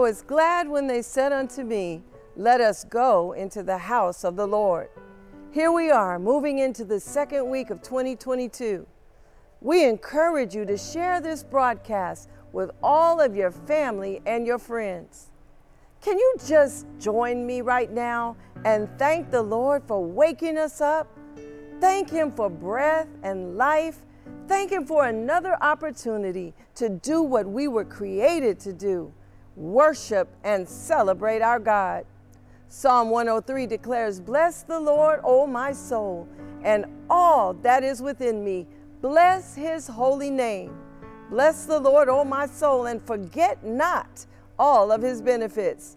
was glad when they said unto me, let us go into the house of the Lord. Here we are, moving into the second week of 2022. We encourage you to share this broadcast with all of your family and your friends. Can you just join me right now and thank the Lord for waking us up? Thank Him for breath and life. Thank Him for another opportunity to do what we were created to do, worship and celebrate our God. Psalm 103 declares, bless the Lord, O my soul, and all that is within me. Bless His holy name. Bless the Lord, O my soul, and forget not all of His benefits.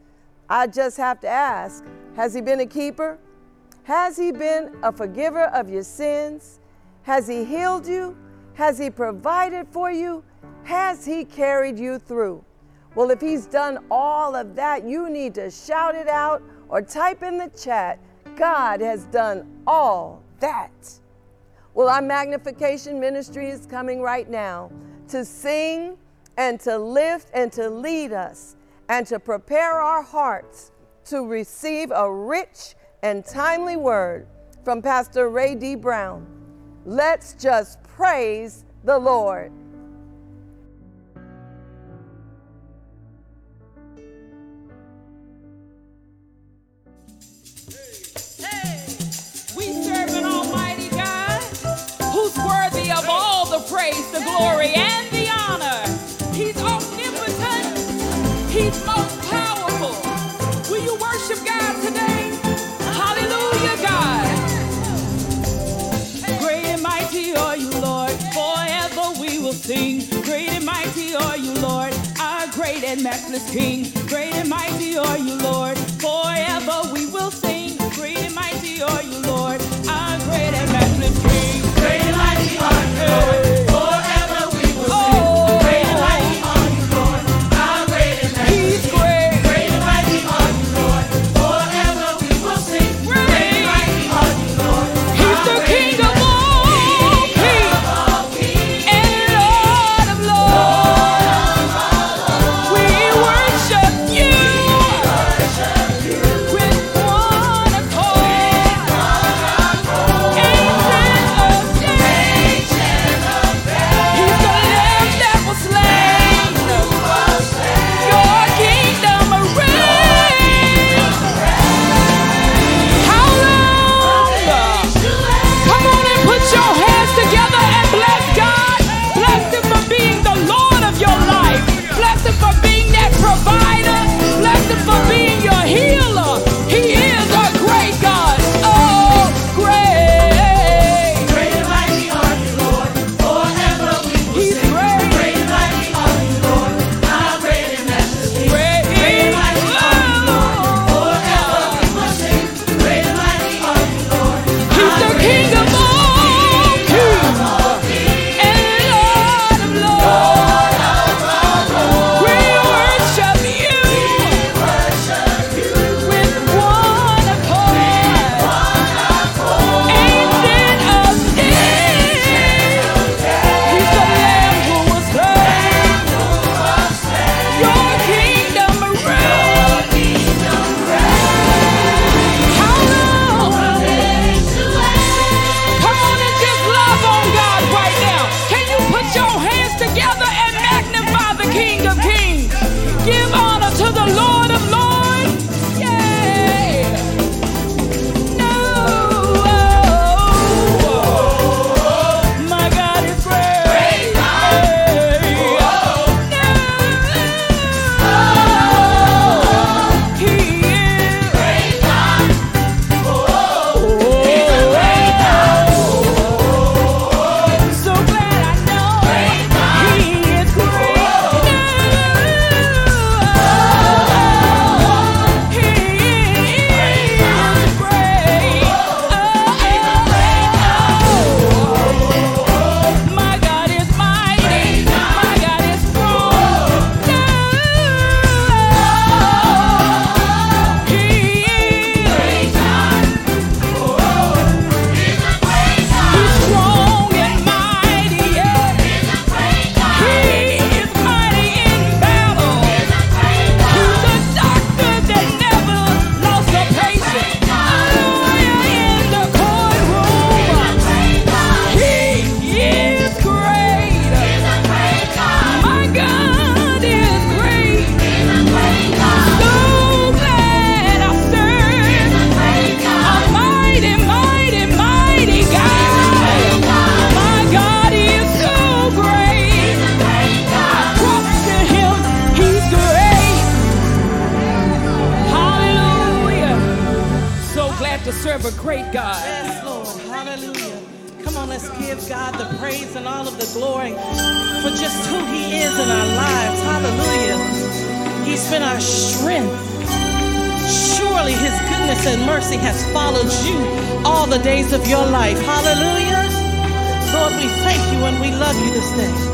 I just have to ask, has He been a keeper? Has He been a forgiver of your sins? Has He healed you? Has He provided for you? Has He carried you through? Well, if He's done all of that, you need to shout it out or type in the chat, God has done all that. Well, our magnification ministry is coming right now to sing and to lift and to lead us and to prepare our hearts to receive a rich and timely word from Pastor Ray D. Brown. Let's just praise the Lord. Hey. We serve an almighty God who's worthy of all the praise, the glory, and the honor. He's omnipotent. He's most powerful. Will you worship God today? Hallelujah, God. Great and mighty are you, Lord. Forever we will sing. Great and mighty are you, Lord. Our great and matchless King. Great and mighty are you, Lord. Forever we will sing. Great and mighty are you, Lord. Our great and matchless King. Great and mighty are you, Lord. give God the praise and all of the glory for just who he is in our lives. Hallelujah. He's been our strength. Surely his goodness and mercy has followed you all the days of your life. Hallelujah. Lord, we thank you and we love you this day.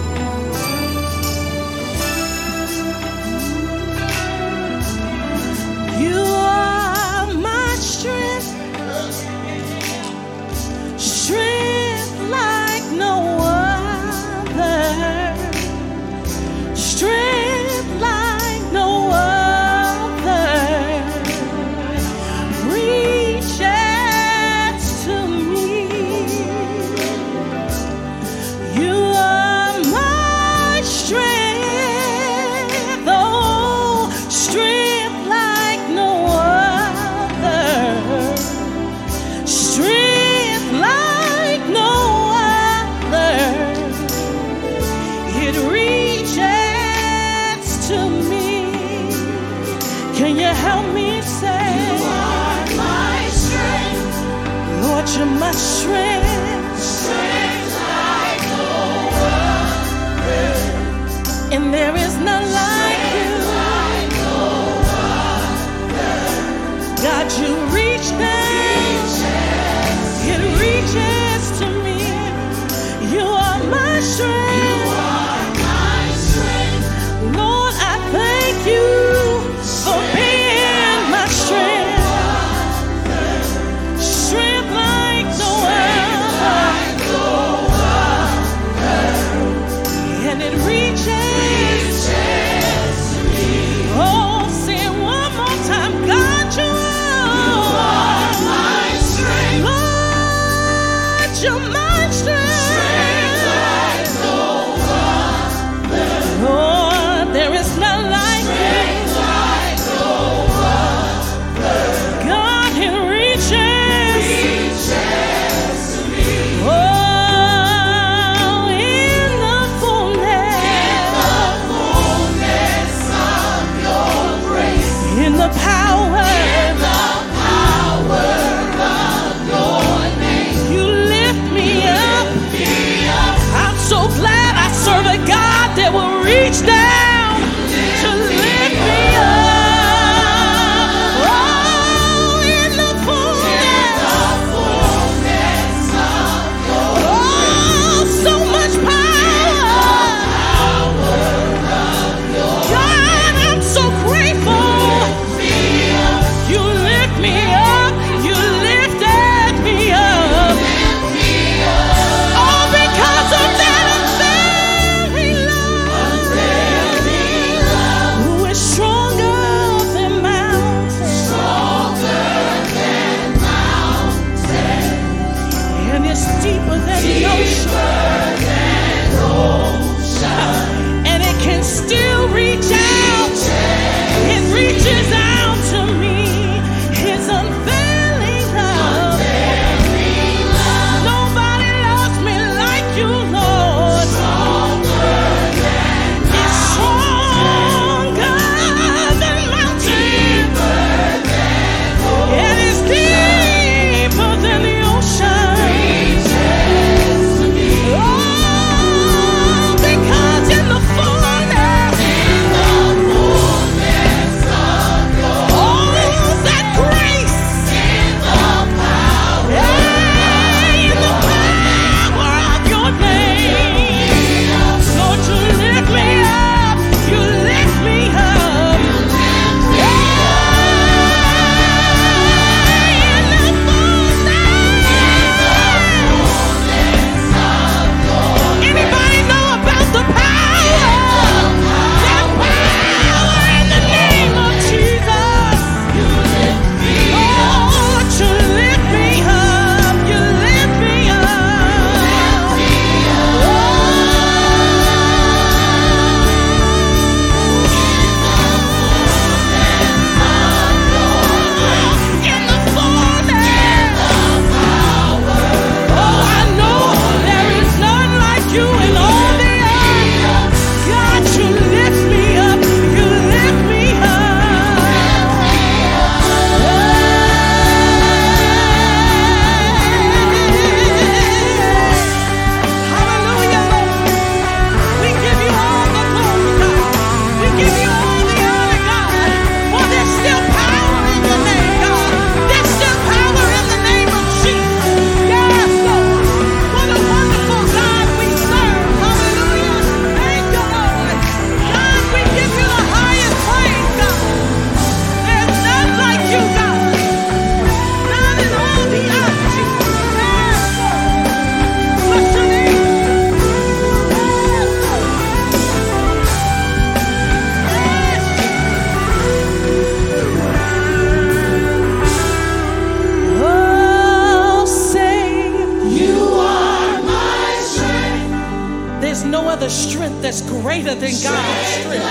is no other strength that's greater than God's strength.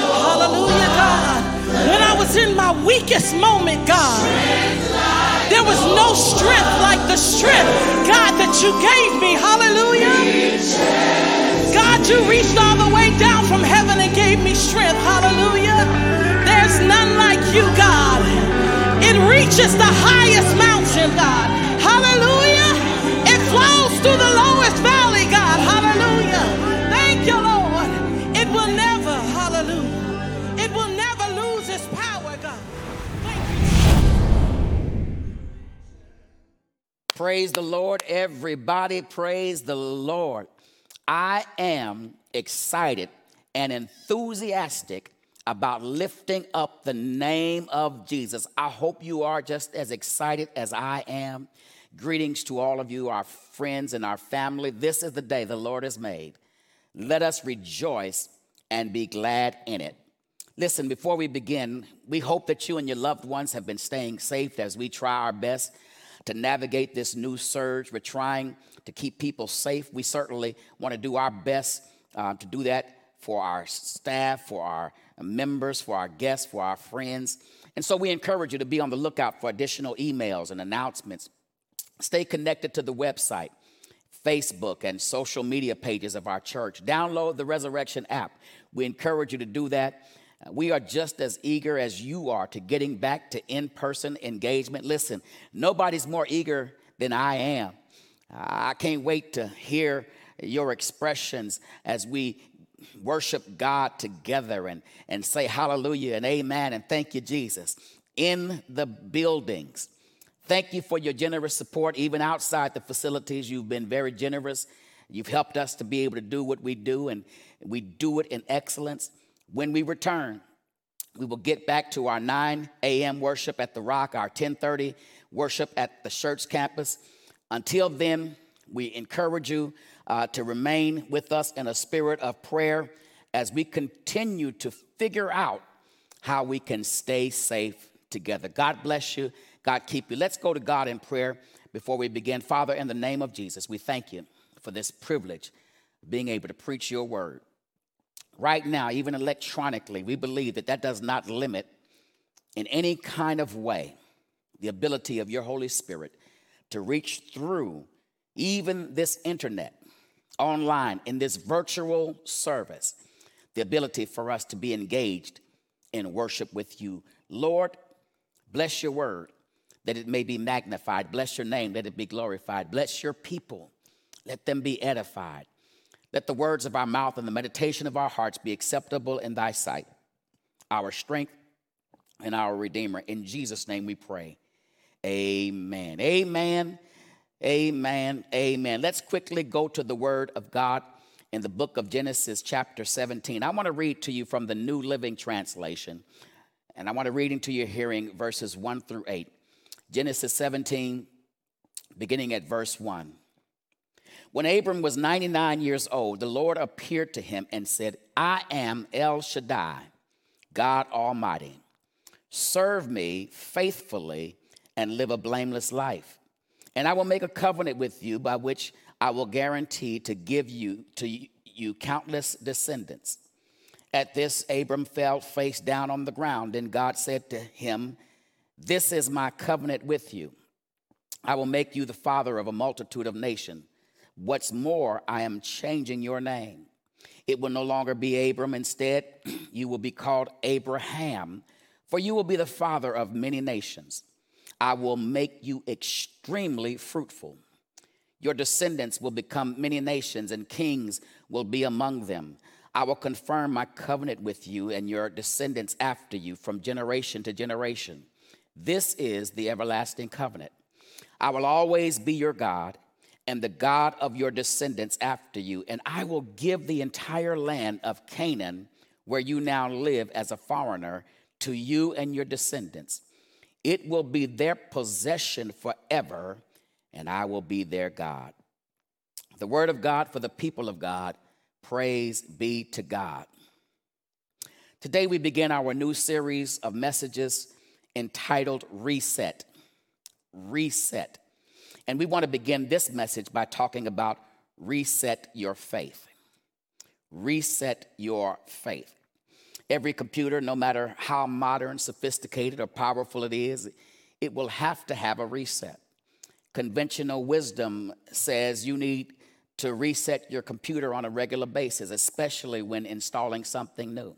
Hallelujah, God. When I was in my weakest moment, God, there was no strength like the strength, God, that you gave me. Hallelujah. God, you reached all the way down from heaven and gave me strength. Hallelujah. There's none like you, God. It reaches the highest mountain, God. Hallelujah. It flows through the lowest valley, God. Hallelujah. Thank you, Lord. It will never, hallelujah, it will never lose its power, God. Thank you. Praise the Lord, everybody. Praise the Lord. I am excited and enthusiastic about lifting up the name of Jesus. I hope you are just as excited as I am. Greetings to all of you, our friends and our family. This is the day the Lord has made. Let us rejoice and be glad in it. Listen, before we begin, we hope that you and your loved ones have been staying safe as we try our best to navigate this new surge. We're trying to keep people safe. We certainly want to do our best to do that for our staff, for our members, for our guests, for our friends. And so we encourage you to be on the lookout for additional emails and announcements. Stay connected to the website, Facebook, and social media pages of our church. Download the Resurrection app. We encourage you to do that. We are just as eager as you are to getting back to in-person engagement. Listen, nobody's more eager than I am. I can't wait to hear your expressions as we worship God together and say hallelujah and amen and thank you, Jesus, in the buildings. Thank you for your generous support. Even outside the facilities, you've been very generous. You've helped us to be able to do what we do, and we do it in excellence. When we return, we will get back to our 9 a.m. worship at the Rock, our 10:30 worship at the church campus. Until then, we encourage you to remain with us in a spirit of prayer as we continue to figure out how we can stay safe together. God bless you. God keep you. Let's go to God in prayer before we begin. Father, in the name of Jesus, we thank you for this privilege of being able to preach your word. Right now, even electronically, we believe that that does not limit in any kind of way the ability of your Holy Spirit to reach through even this internet, online, in this virtual service, the ability for us to be engaged in worship with you. Lord, bless your word, that it may be magnified. Bless your name, that it be glorified. Bless your people, let them be edified. Let the words of our mouth and the meditation of our hearts be acceptable in thy sight, our strength and our Redeemer. In Jesus' name we pray. Amen, amen, amen, amen. Let's quickly go to the word of God in the book of Genesis chapter 17. I want to read to you from the New Living Translation, and I want to read into your hearing verses 1 through 8. Genesis 17, beginning at verse 1. When Abram was 99 years old, the Lord appeared to him and said, I am El Shaddai, God Almighty. Serve me faithfully and live a blameless life. And I will make a covenant with you by which I will guarantee to give you countless descendants. At this, Abram fell face down on the ground, and God said to him, This is my covenant with you. I will make you the father of a multitude of nations. What's more, I am changing your name. It will no longer be Abram. Instead, you will be called Abraham, for you will be the father of many nations. I will make you extremely fruitful. Your descendants will become many nations, and kings will be among them. I will confirm my covenant with you and your descendants after you from generation to generation. This is the everlasting covenant. I will always be your God and the God of your descendants after you, and I will give the entire land of Canaan, where you now live as a foreigner, to you and your descendants. It will be their possession forever, and I will be their God. The word of God for the people of God. Praise be to God. Today we begin our new series of messages entitled Reset. Reset. And we want to begin this message by talking about reset your faith. reset your faith. Every computer, no matter how modern, sophisticated, or powerful it is, it will have to have a reset. Conventional wisdom says you need to reset your computer on a regular basis, especially when installing something new.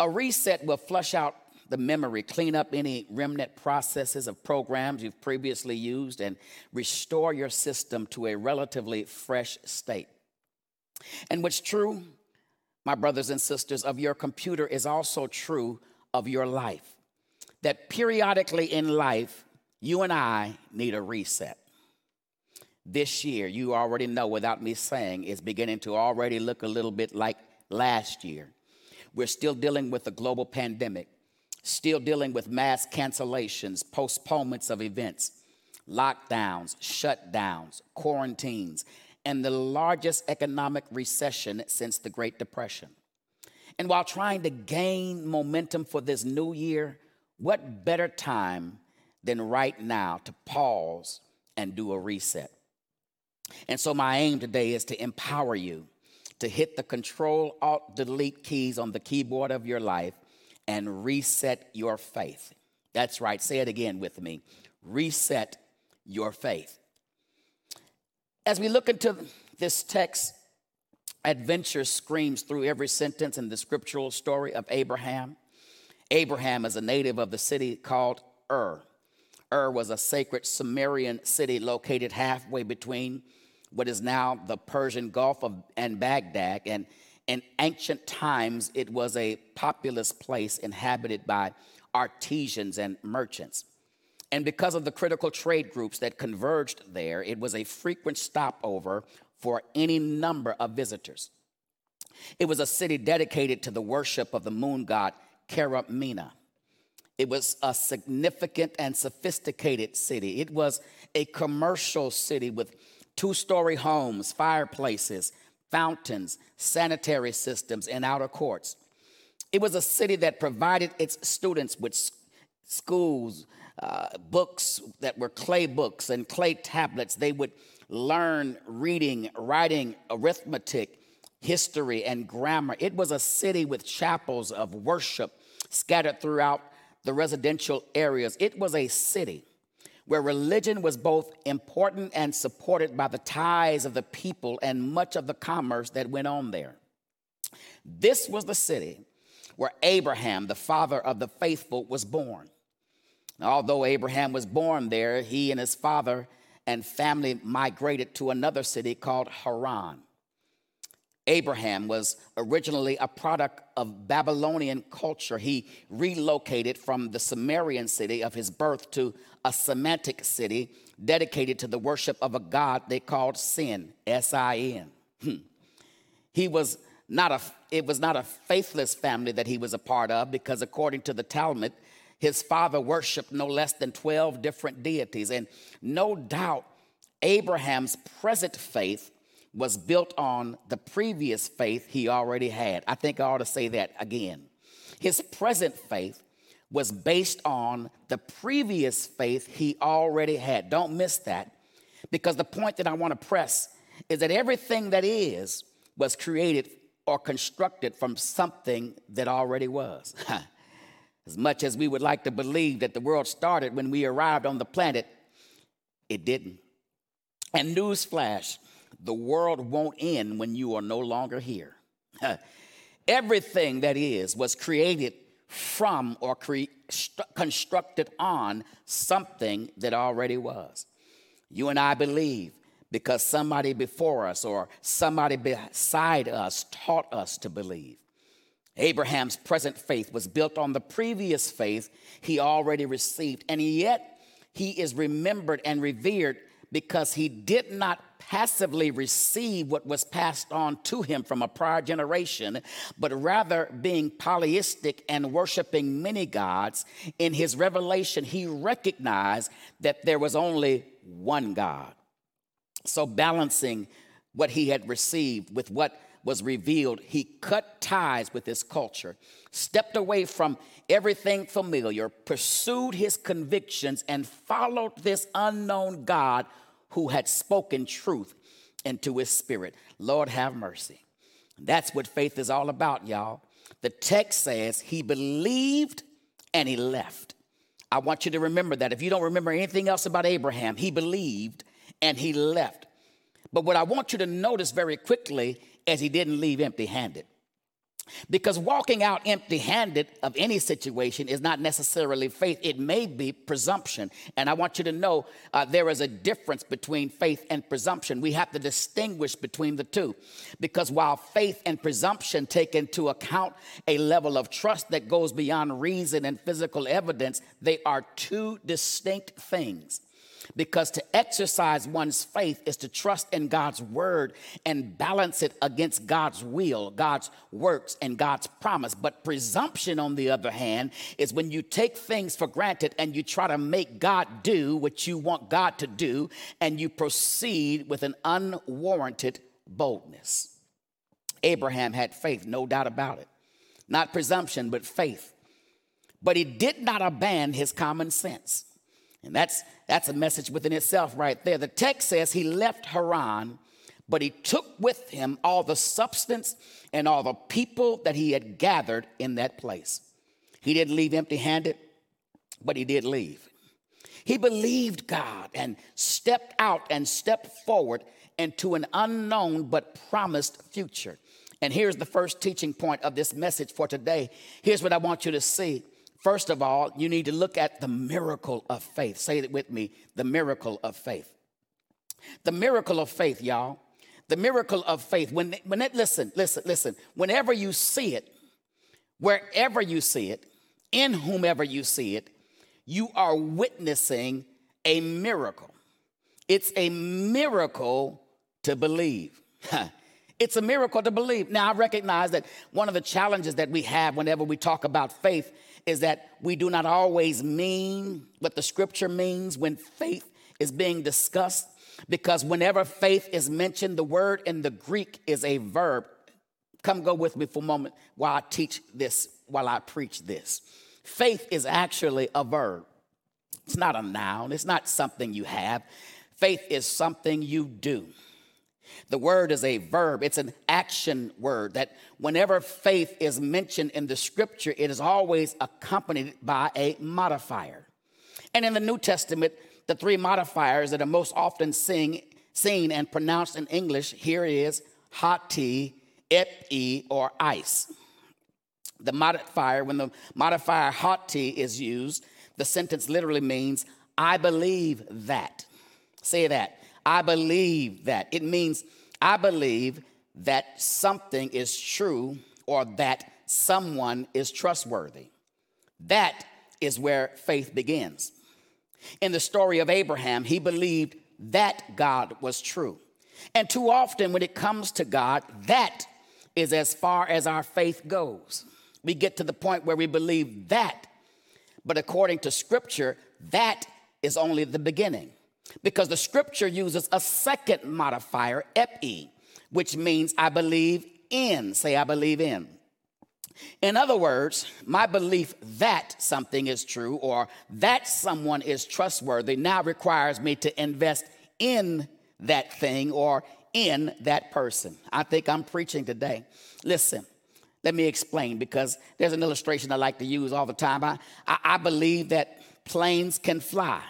A reset will flush out the memory, clean up any remnant processes of programs you've previously used, and restore your system to a relatively fresh state. And what's true, my brothers and sisters, of your computer is also true of your life. That periodically in life, you and I need a reset. This year, you already know without me saying, is beginning to already look a little bit like last year. We're still dealing with the global pandemic, still dealing with mass cancellations, postponements of events, lockdowns, shutdowns, quarantines, and the largest economic recession since the Great Depression. And while trying to gain momentum for this new year, what better time than right now to pause and do a reset? And so my aim today is to empower you to hit the Control, Alt, Delete keys on the keyboard of your life and reset your faith. That's right. Say it again with me. Reset your faith. As we look into this text, adventure screams through every sentence in the scriptural story of Abraham. Abraham is a native of the city called Ur. Ur was a sacred Sumerian city located halfway between what is now the Persian Gulf and Baghdad, and in ancient times, it was a populous place inhabited by artisans and merchants. And because of the critical trade groups that converged there, it was a frequent stopover for any number of visitors. It was a city dedicated to the worship of the moon god Kera-Mena. It was a significant and sophisticated city. It was a commercial city with two-story homes, fireplaces, fountains, sanitary systems, and outer courts. It was a city that provided its students with schools, books that were clay books and clay tablets. They would learn reading, writing, arithmetic, history, and grammar. It was a city with chapels of worship scattered throughout the residential areas. It was a city where religion was both important and supported by the ties of the people and much of the commerce that went on there. This was the city where Abraham, the father of the faithful, was born. Now, although Abraham was born there, he and his father and family migrated to another city called Haran. Abraham was originally a product of Babylonian culture. He relocated from the Sumerian city of his birth to a Semitic city dedicated to the worship of a god they called Sin, S-I-N. It was not a faithless family that he was a part of, because according to the Talmud, his father worshipped no less than 12 different deities. And no doubt, Abraham's present faith was built on the previous faith he already had. I think I ought to say that again. His present faith was based on the previous faith he already had. Don't miss that, because the point that I want to press is that everything that is was created or constructed from something that already was. As much as we would like to believe that the world started when we arrived on the planet, it didn't. And newsflash, the world won't end when you are no longer here. Everything that is was created from or constructed on something that already was. You and I believe because somebody before us or somebody beside us taught us to believe. Abraham's present faith was built on the previous faith he already received, and yet he is remembered and revered because he did not passively receive what was passed on to him from a prior generation, but rather being polytheistic and worshiping many gods, in his revelation, he recognized that there was only one God. So balancing what he had received with what was revealed, he cut ties with his culture, stepped away from everything familiar, pursued his convictions, and followed this unknown God who had spoken truth into his spirit. Lord, have mercy. That's what faith is all about, y'all. The text says he believed and he left. I want you to remember that. If you don't remember anything else about Abraham, he believed and he left. But what I want you to notice very quickly is he didn't leave empty-handed. Because walking out empty-handed of any situation is not necessarily faith. It may be presumption. And I want you to know there is a difference between faith and presumption. We have to distinguish between the two. Because while faith and presumption take into account a level of trust that goes beyond reason and physical evidence, they are two distinct things. Because to exercise one's faith is to trust in God's word and balance it against God's will, God's works, and God's promise. But presumption, on the other hand, is when you take things for granted and you try to make God do what you want God to do, and you proceed with an unwarranted boldness. Abraham had faith, no doubt about it. Not presumption, but faith. But he did not abandon his common sense. And that's a message within itself right there. The text says he left Haran, but he took with him all the substance and all the people that he had gathered in that place. He didn't leave empty-handed, but he did leave. He believed God and stepped out and stepped forward into an unknown but promised future. And here's the first teaching point of this message for today. Here's what I want you to see. First of all, you need to look at the miracle of faith. Say it with me, the miracle of faith. The miracle of faith, y'all. The miracle of faith. Listen. Whenever you see it, wherever you see it, in whomever you see it, you are witnessing a miracle. It's a miracle to believe. It's a miracle to believe. Now, I recognize that one of the challenges that we have whenever we talk about faith is that we do not always mean what the scripture means when faith is being discussed, because whenever faith is mentioned, the word in the Greek is a verb. Come go with me for a moment while I teach this, while I preach this. Faith is actually a verb. It's not a noun. It's not something you have. Faith is something you do. The word is a verb. It's an action word that whenever faith is mentioned in the scripture, it is always accompanied by a modifier. And in the New Testament, the three modifiers that are most often seen and pronounced in English, here is hati, epi, or ice. The modifier, when the modifier hati is used, the sentence literally means, I believe that. Say that. I believe that. It means I believe that something is true or that someone is trustworthy. That is where faith begins. In the story of Abraham, he believed that God was true. And too often when it comes to God, that is as far as our faith goes. We get to the point where we believe that. But according to scripture, that is only the beginning. Because the scripture uses a second modifier, epi, which means I believe in. Say, I believe in. In other words, my belief that something is true or that someone is trustworthy now requires me to invest in that thing or in that person. I think I'm preaching today. Listen, let me explain, because there's an illustration I like to use all the time. I believe that planes can fly.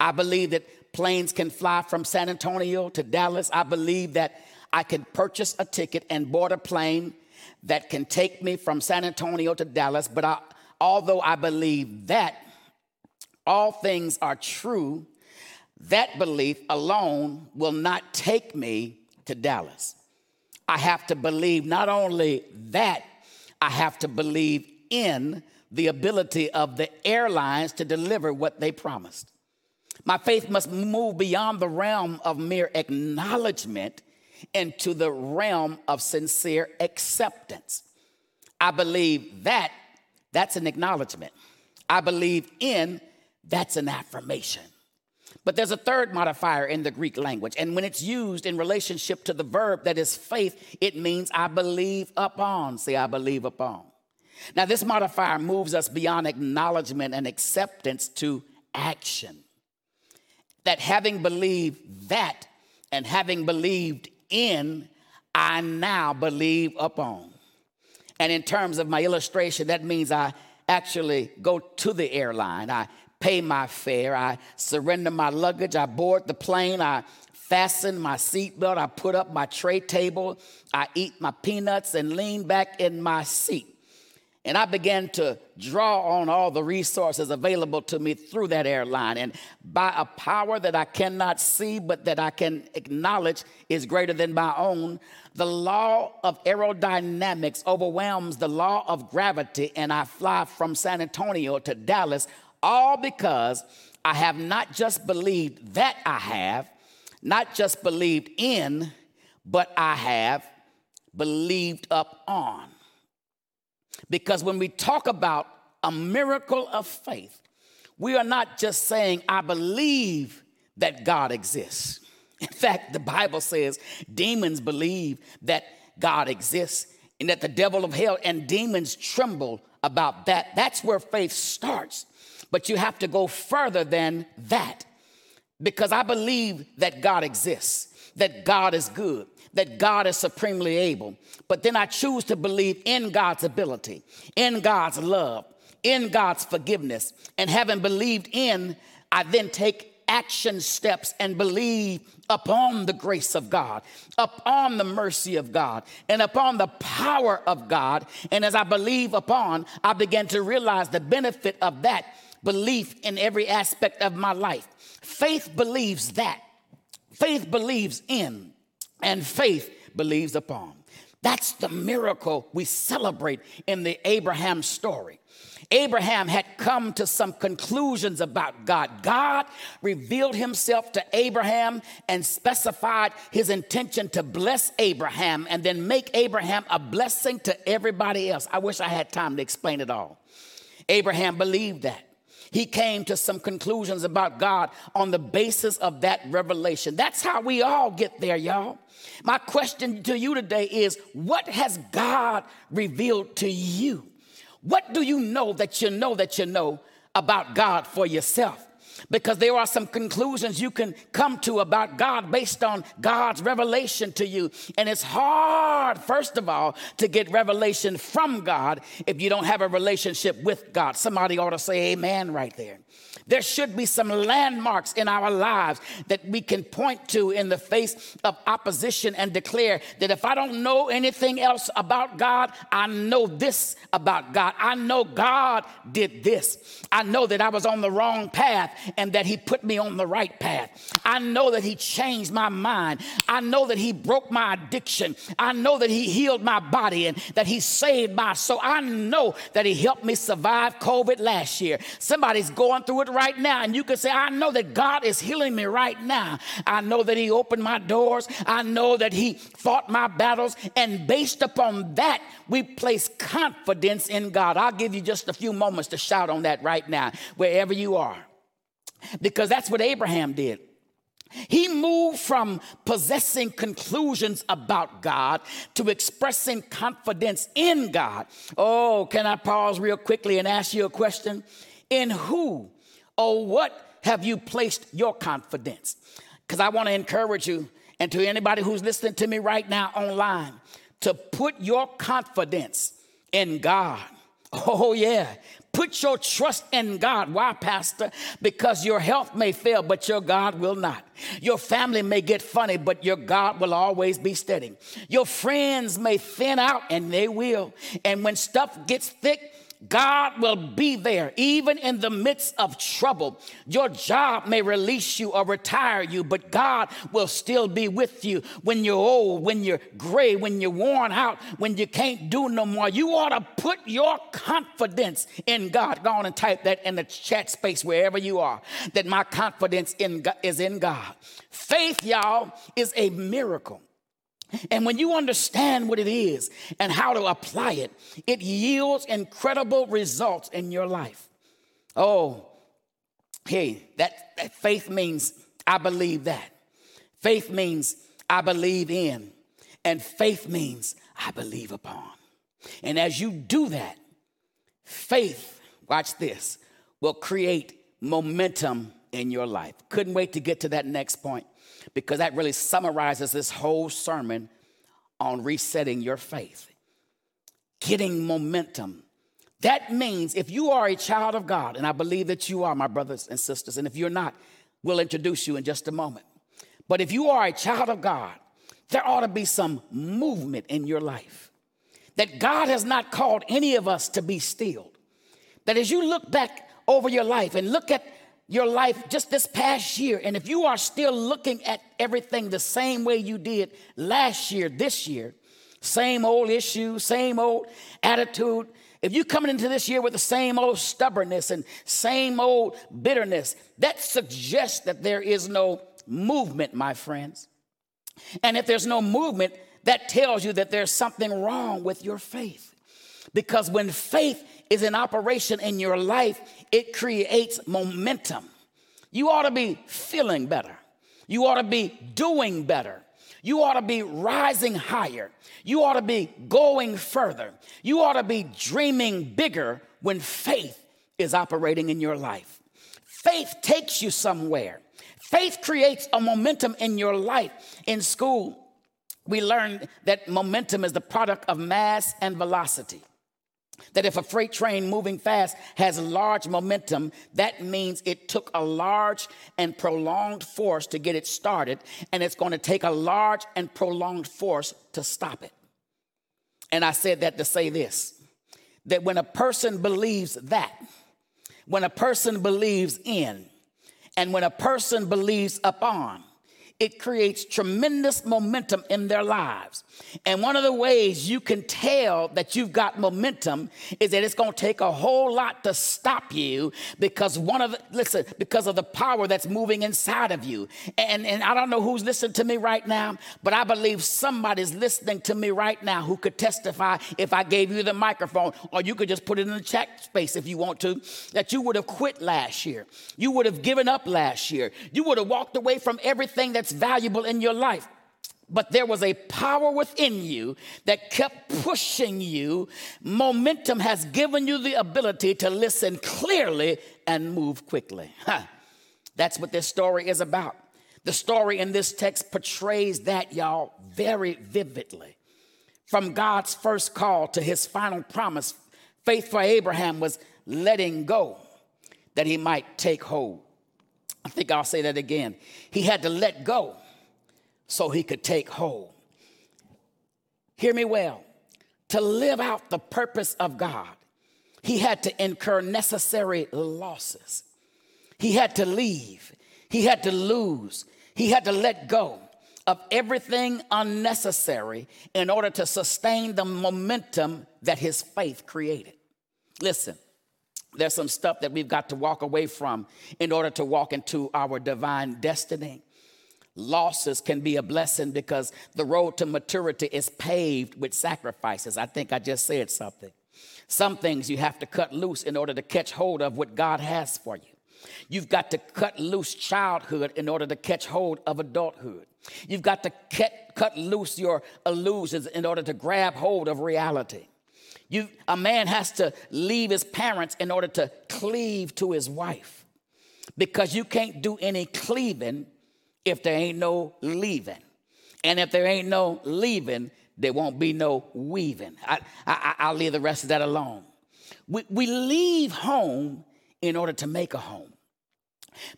I believe that planes can fly from San Antonio to Dallas. I believe that I can purchase a ticket and board a plane that can take me from San Antonio to Dallas. But although I believe that all things are true, that belief alone will not take me to Dallas. I have to believe not only that, I have to believe in the ability of the airlines to deliver what they promised. My faith must move beyond the realm of mere acknowledgement into the realm of sincere acceptance. I believe that, that's an acknowledgement. I believe in, that's an affirmation. But there's a third modifier in the Greek language, and when it's used in relationship to the verb that is faith, it means I believe upon. Say, I believe upon. Now, this modifier moves us beyond acknowledgement and acceptance to action. That having believed that and having believed in, I now believe upon. And in terms of my illustration, that means I actually go to the airline. I pay my fare. I surrender my luggage. I board the plane. I fasten my seatbelt. I put up my tray table. I eat my peanuts and lean back in my seat. And I began to draw on all the resources available to me through that airline. And by a power that I cannot see, but that I can acknowledge is greater than my own, the law of aerodynamics overwhelms the law of gravity, and I fly from San Antonio to Dallas, all because I have not just believed that I have, not just believed in, but I have believed up on. Because when we talk about a miracle of faith, we are not just saying, I believe that God exists. In fact, the Bible says demons believe that God exists and that the devil of hell and demons tremble about that. That's where faith starts. But you have to go further than that. Because I believe that God exists, that God is good, that God is supremely able. But then I choose to believe in God's ability, in God's love, in God's forgiveness. And having believed in, I then take action steps and believe upon the grace of God, upon the mercy of God, and upon the power of God. And as I believe upon, I begin to realize the benefit of that belief in every aspect of my life. Faith believes that. Faith believes in. And faith believes upon. That's the miracle we celebrate in the Abraham story. Abraham had come to some conclusions about God. God revealed himself to Abraham and specified his intention to bless Abraham and then make Abraham a blessing to everybody else. I wish I had time to explain it all. Abraham believed that. He came to some conclusions about God on the basis of that revelation. That's how we all get there, y'all. My question to you today is, what has God revealed to you? What do you know that you know that you know about God for yourself? Because there are some conclusions you can come to about God based on God's revelation to you. And it's hard, first of all, to get revelation from God if you don't have a relationship with God. Somebody ought to say amen right there. There should be some landmarks in our lives that we can point to in the face of opposition and declare that if I don't know anything else about God, I know this about God. I know God did this. I know that I was on the wrong path and that he put me on the right path. I know that he changed my mind. I know that he broke my addiction. I know that he healed my body and that he saved my soul. I know that he helped me survive COVID last year. Somebody's going through it right now, and you can say, I know that God is healing me right now. I know that he opened my doors. I know that he fought my battles. And based upon that, we place confidence in God. I'll give you just a few moments to shout on that right now, wherever you are. Because that's what Abraham did. He moved from possessing conclusions about God to expressing confidence in God. Oh, can I pause real quickly and ask you a question? In who or what have you placed your confidence? Because I want to encourage you, and to anybody who's listening to me right now online, to put your confidence in God. Oh, yeah. Put your trust in God. Why, Pastor? Because your health may fail, but your God will not. Your family may get funny, but your God will always be steady. Your friends may thin out, and they will. And when stuff gets thick, God will be there, even in the midst of trouble. Your job may release you or retire you, but God will still be with you when you're old, when you're gray, when you're worn out, when you can't do no more. You ought to put your confidence in God. Go on and type that in the chat space wherever you are, that my confidence in God is in God. Faith, y'all, is a miracle. And when you understand what it is and how to apply it, it yields incredible results in your life. Oh, hey, that faith means I believe that. Faith means I believe in. And faith means I believe upon. And as you do that, faith, watch this, will create momentum in your life. Couldn't wait to get to that next point, because that really summarizes this whole sermon on resetting your faith, getting momentum. That means if you are a child of God, and I believe that you are, my brothers and sisters, and if you're not, we'll introduce you in just a moment. But if you are a child of God, there ought to be some movement in your life. That God has not called any of us to be stilled. That as you look back over your life and look at your life just this past year, and if you are still looking at everything the same way you did last year, this year, same old issue, same old attitude, if you're coming into this year with the same old stubbornness and same old bitterness, that suggests that there is no movement, my friends. And if there's no movement, that tells you that there's something wrong with your faith. Because when faith is in operation in your life, it creates momentum. You ought to be feeling better. You ought to be doing better. You ought to be rising higher. You ought to be going further. You ought to be dreaming bigger when faith is operating in your life. Faith takes you somewhere. Faith creates a momentum in your life. In school, we learned that momentum is the product of mass and velocity. That if a freight train moving fast has large momentum, that means it took a large and prolonged force to get it started, and it's going to take a large and prolonged force to stop it. And I said that to say this, that when a person believes that, when a person believes in, and when a person believes upon, it creates tremendous momentum in their lives. And one of the ways you can tell that you've got momentum is that it's going to take a whole lot to stop you because of the power that's moving inside of you. And I don't know who's listening to me right now, but I believe somebody's listening to me right now who could testify if I gave you the microphone, or you could just put it in the chat space if you want to, that you would have quit last year. You would have given up last year. You would have walked away from everything that's valuable in your life. But there was a power within you that kept pushing you. Momentum has given you the ability to listen clearly and move quickly. That's what this story is about. The story in this text portrays that, y'all, very vividly. From God's first call to his final promise, faith for Abraham was letting go that he might take hold. I think I'll say that again. He had to let go so he could take hold. Hear me well. To live out the purpose of God, he had to incur necessary losses. He had to leave. He had to lose. He had to let go of everything unnecessary in order to sustain the momentum that his faith created. Listen. There's some stuff that we've got to walk away from in order to walk into our divine destiny. Losses can be a blessing because the road to maturity is paved with sacrifices. I think I just said something. Some things you have to cut loose in order to catch hold of what God has for you. You've got to cut loose childhood in order to catch hold of adulthood. You've got to cut loose your illusions in order to grab hold of reality. A man has to leave his parents in order to cleave to his wife, because you can't do any cleaving if there ain't no leaving. And if there ain't no leaving, there won't be no weaving. I'll leave the rest of that alone. We leave home in order to make a home,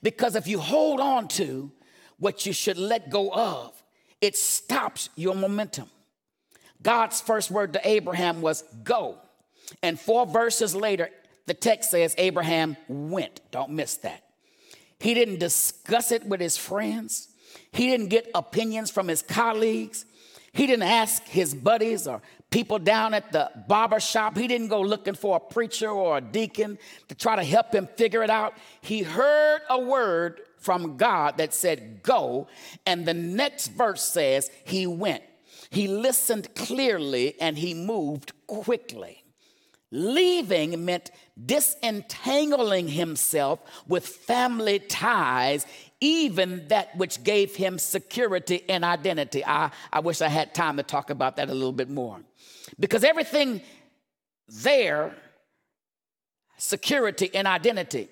because if you hold on to what you should let go of, it stops your momentum. God's first word to Abraham was go. And 4 verses later, the text says Abraham went. Don't miss that. He didn't discuss it with his friends. He didn't get opinions from his colleagues. He didn't ask his buddies or people down at the barber shop. He didn't go looking for a preacher or a deacon to try to help him figure it out. He heard a word from God that said go. And the next verse says he went. He listened clearly and he moved quickly. Leaving meant disentangling himself with family ties, even that which gave him security and identity. I wish I had time to talk about that a little bit more. Because everything there, security and identity,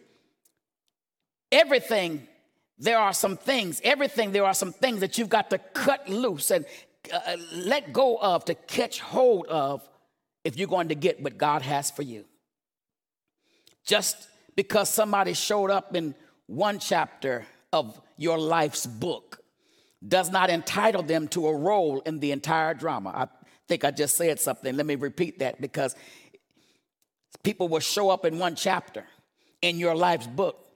everything, there are some things that you've got to cut loose and let go of, to catch hold of, if you're going to get what God has for you. Just because somebody showed up in one chapter of your life's book does not entitle them to a role in the entire drama. I think I just said something. Let me repeat that, because people will show up in one chapter in your life's book,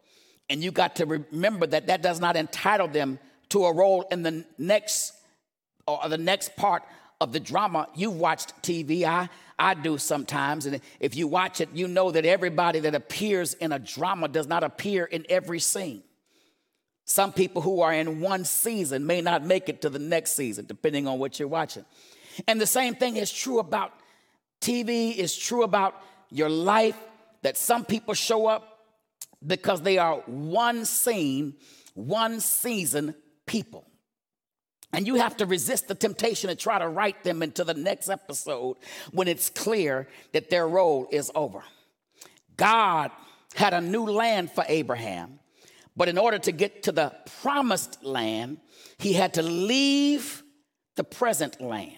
and you got to remember that that does not entitle them to a role in the next, or the next part of the drama. You've watched TV. I do sometimes. And if you watch it, you know that everybody that appears in a drama does not appear in every scene. Some people who are in one season may not make it to the next season, depending on what you're watching. And the same thing is true about TV, is true about your life, that some people show up because they are one scene, one season people. And you have to resist the temptation to try to write them into the next episode when it's clear that their role is over. God had a new land for Abraham, but in order to get to the promised land, he had to leave the present land.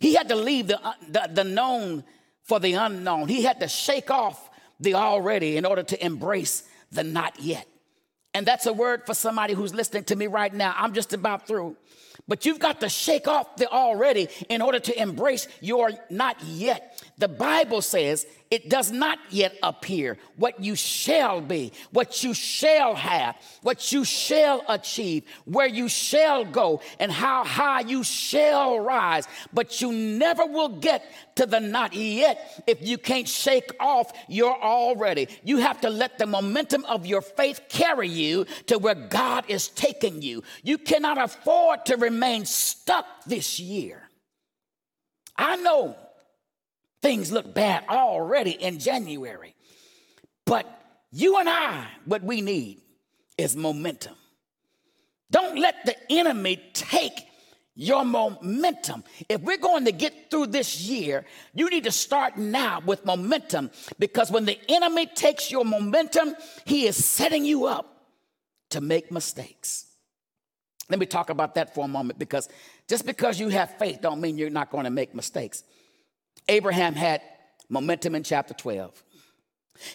He had to leave the known for the unknown. He had to shake off the already in order to embrace the not yet. And that's a word for somebody who's listening to me right now. I'm just about through. But you've got to shake off the already in order to embrace your not yet. The Bible says it does not yet appear what you shall be, what you shall have, what you shall achieve, where you shall go, and how high you shall rise. But you never will get to the not yet if you can't shake off your already. You have to let the momentum of your faith carry you to where God is taking you. You cannot afford to remain stuck this year. I know things look bad already in January, but you and I, what we need is momentum. Don't let the enemy take your momentum. If we're going to get through this year, you need to start now with momentum, because when the enemy takes your momentum, he is setting you up to make mistakes. Let me talk about that for a moment, because just because you have faith don't mean you're not going to make mistakes. Abraham had momentum in chapter 12.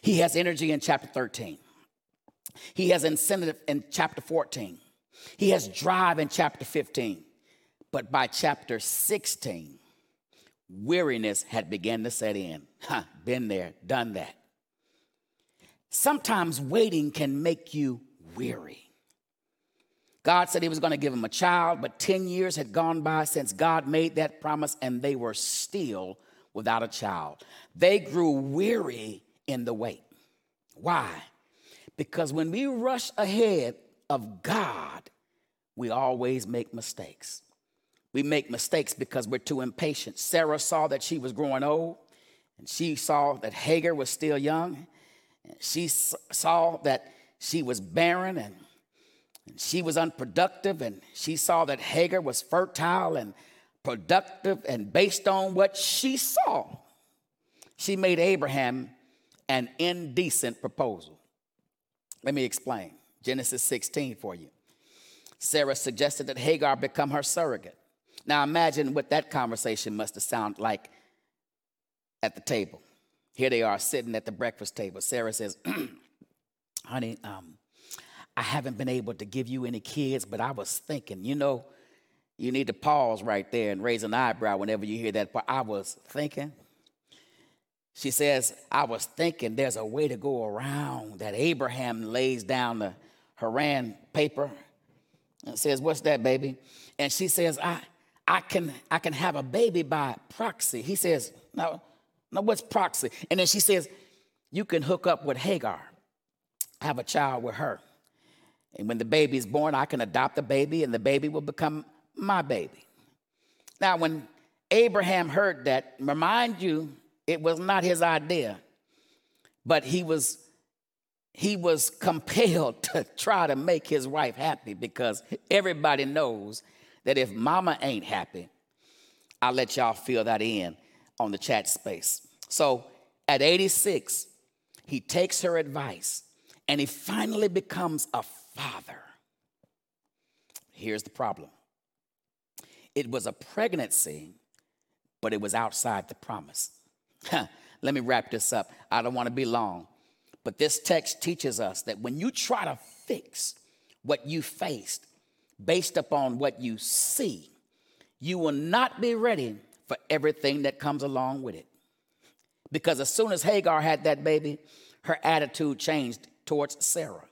He has energy in chapter 13. He has incentive in chapter 14. He has drive in chapter 15. But by chapter 16, weariness had begun to set in. Been there, done that. Sometimes waiting can make you weary. God said he was going to give him a child, but 10 years had gone by since God made that promise, and they were still without a child. They grew weary in the wait. Why? Because when we rush ahead of God, we always make mistakes. We make mistakes because we're too impatient. Sarah saw that she was growing old, and she saw that Hagar was still young. And she saw that she was barren, and she was unproductive, and she saw that Hagar was fertile and productive, and based on what she saw, she made Abraham an indecent proposal. Let me explain Genesis 16 for you. Sarah suggested that Hagar become her surrogate. Now imagine what that conversation must have sounded like at the table. Here they are sitting at the breakfast table. Sarah says, honey, I haven't been able to give you any kids, but I was thinking, you need to pause right there and raise an eyebrow whenever you hear that part. I was thinking. She says, I was thinking there's a way to go around that. Abraham lays down the Haran paper and says, what's that, baby? And she says, I can have a baby by proxy. He says, no, what's proxy? And then she says, you can hook up with Hagar, have a child with her. And when the baby is born, I can adopt the baby, and the baby will become my baby. Now, when Abraham heard that, remind you, it was not his idea, but he was compelled to try to make his wife happy, because everybody knows that if mama ain't happy, I'll let y'all fill that in on the chat space. So at 86, he takes her advice, and he finally becomes a father. Here's the problem. It was a pregnancy, but it was outside the promise. Let me wrap this up. I don't want to be long, but this text teaches us that when you try to fix what you faced based upon what you see, you will not be ready for everything that comes along with it. Because as soon as Hagar had that baby, her attitude changed towards Sarah.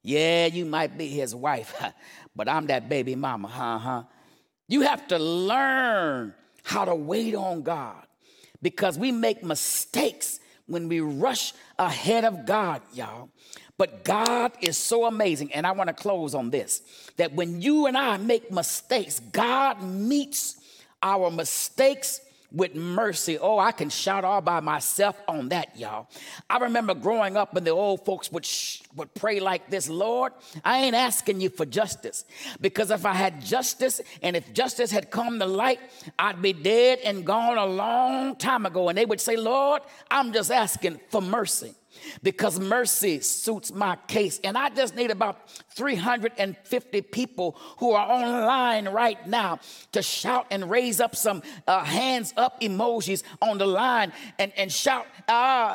Yeah, you might be his wife, but I'm that baby mama. You have to learn how to wait on God, because we make mistakes when we rush ahead of God, y'all. But God is so amazing, and I want to close on this, that when you and I make mistakes, God meets our mistakes with mercy. Oh, I can shout all by myself on that, y'all. I remember growing up and the old folks would pray like this: Lord, I ain't asking you for justice, because if I had justice and if justice had come to light, I'd be dead and gone a long time ago. And they would say, Lord, I'm just asking for mercy, because mercy suits my case. And I just need about 350 people who are online right now to shout and raise up some hands up emojis on the line and shout,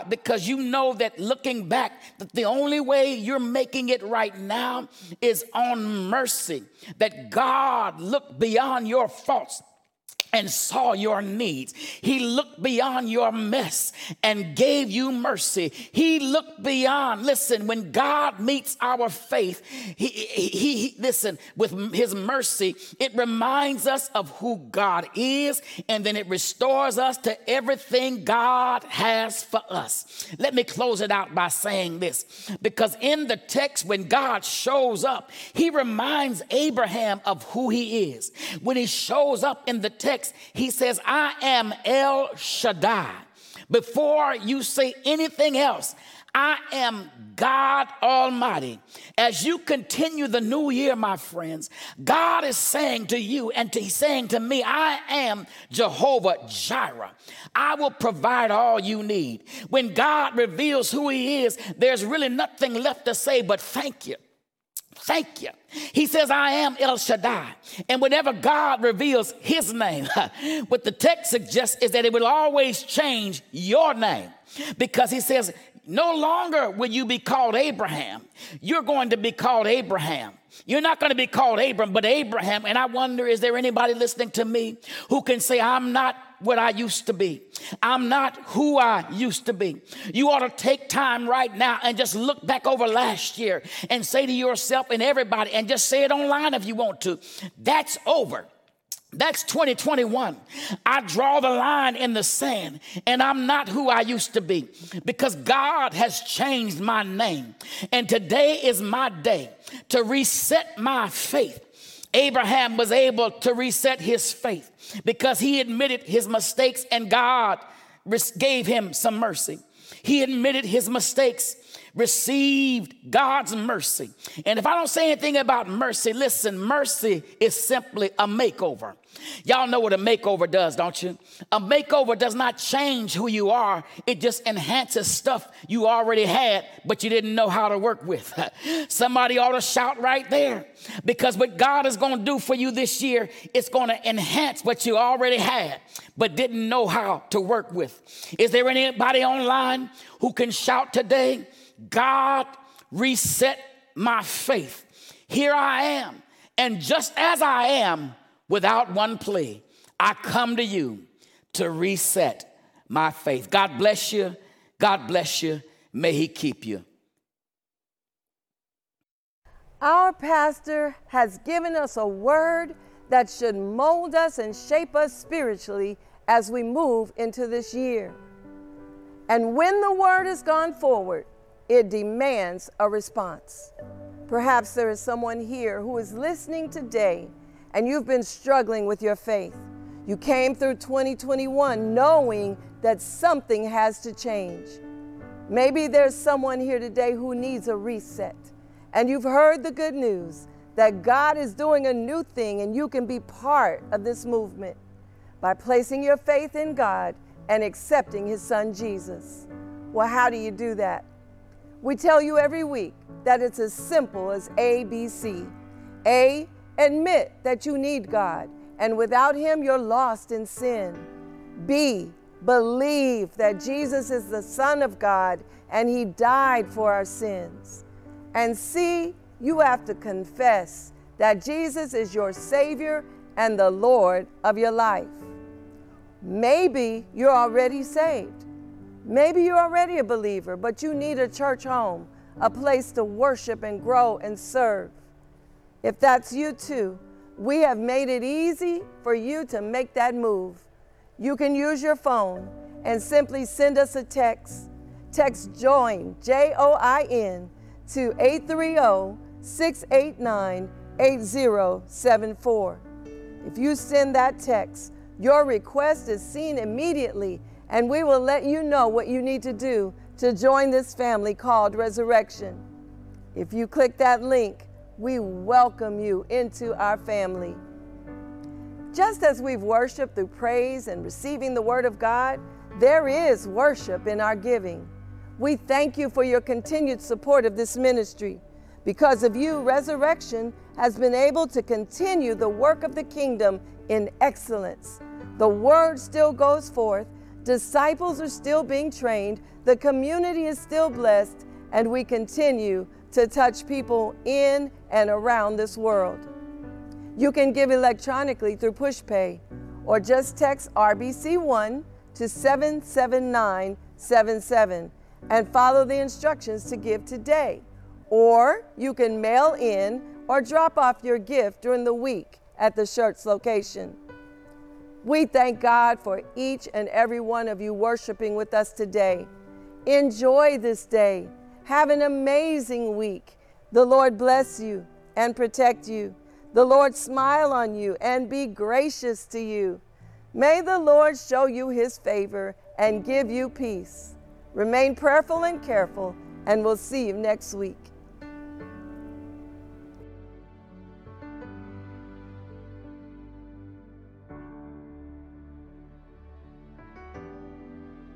because you know that looking back, that the only way you're making it right now is on mercy, that God looked beyond your faults and saw your needs. He looked beyond your mess and gave you mercy. He looked beyond. Listen, when God meets our faith, he with his mercy, it reminds us of who God is, and then it restores us to everything God has for us. Let me close it out by saying this, because in the text, when God shows up, he reminds Abraham of who he is. When he shows up in the text, he says, I am El Shaddai. Before you say anything else, I am God Almighty. As you continue the new year, my friends, God is saying to you and he's saying to me, I am Jehovah Jireh. I will provide all you need. When God reveals who he is, there's really nothing left to say but thank you. Thank you. He says, I am El Shaddai. And whenever God reveals his name, what the text suggests is that it will always change your name, because he says, no longer will you be called Abraham. You're going to be called Abraham. You're not going to be called Abram, but Abraham. And I wonder, is there anybody listening to me who can say, I'm not what I used to be. I'm not who I used to be. You ought to take time right now and just look back over last year and say to yourself and everybody, and just say it online if you want to, that's over. That's 2021. I draw the line in the sand, and I'm not who I used to be, because God has changed my name. And today is my day to reset my faith. Abraham was able to reset his faith because he admitted his mistakes and God gave him some mercy. He admitted his mistakes, received God's mercy. And if I don't say anything about mercy, listen, mercy is simply a makeover. Y'all know what a makeover does, don't you? A makeover does not change who you are. It just enhances stuff you already had, but you didn't know how to work with. Somebody ought to shout right there, because what God is going to do for you this year, it's going to enhance what you already had, but didn't know how to work with. Is there anybody online who can shout today, God, reset my faith. Here I am, and just as I am, without one plea, I come to you to reset my faith. God bless you. God bless you. May he keep you. Our pastor has given us a word that should mold us and shape us spiritually as we move into this year. And when the word has gone forward, it demands a response. Perhaps there is someone here who is listening today and you've been struggling with your faith. You came through 2021 knowing that something has to change. Maybe there's someone here today who needs a reset, and you've heard the good news that God is doing a new thing and you can be part of this movement by placing your faith in God and accepting his son Jesus. Well, how do you do that? We tell you every week that it's as simple as ABC. A, admit that you need God. and without him you're lost in sin. B, believe that Jesus is the Son of God and he died for our sins. And C, you have to confess that Jesus is your Savior and the Lord of your life. Maybe you're already saved. Maybe you're already a believer, but you need a church home, a place to worship and grow and serve. If that's you too, we have made it easy for you to make that move. You can use your phone and simply send us a text. Text JOIN, J-O-I-N, to 830-689-8074. If you send that text, your request is seen immediately, and we will let you know what you need to do to join this family called Resurrection. If you click that link, we welcome you into our family. Just as we've worshiped through praise and receiving the Word of God, there is worship in our giving. We thank you for your continued support of this ministry. Because of you, Resurrection has been able to continue the work of the kingdom in excellence. The word still goes forth, disciples are still being trained, the community is still blessed, and we continue to touch people in and around this world. You can give electronically through Pushpay, or just text RBC1 to 77977 and follow the instructions to give today. Or you can mail in or drop off your gift during the week at the church location. We thank God for each and every one of you worshiping with us today. Enjoy this day. Have an amazing week. The Lord bless you and protect you. The Lord smile on you and be gracious to you. May the Lord show you his favor and give you peace. Remain prayerful and careful, and we'll see you next week.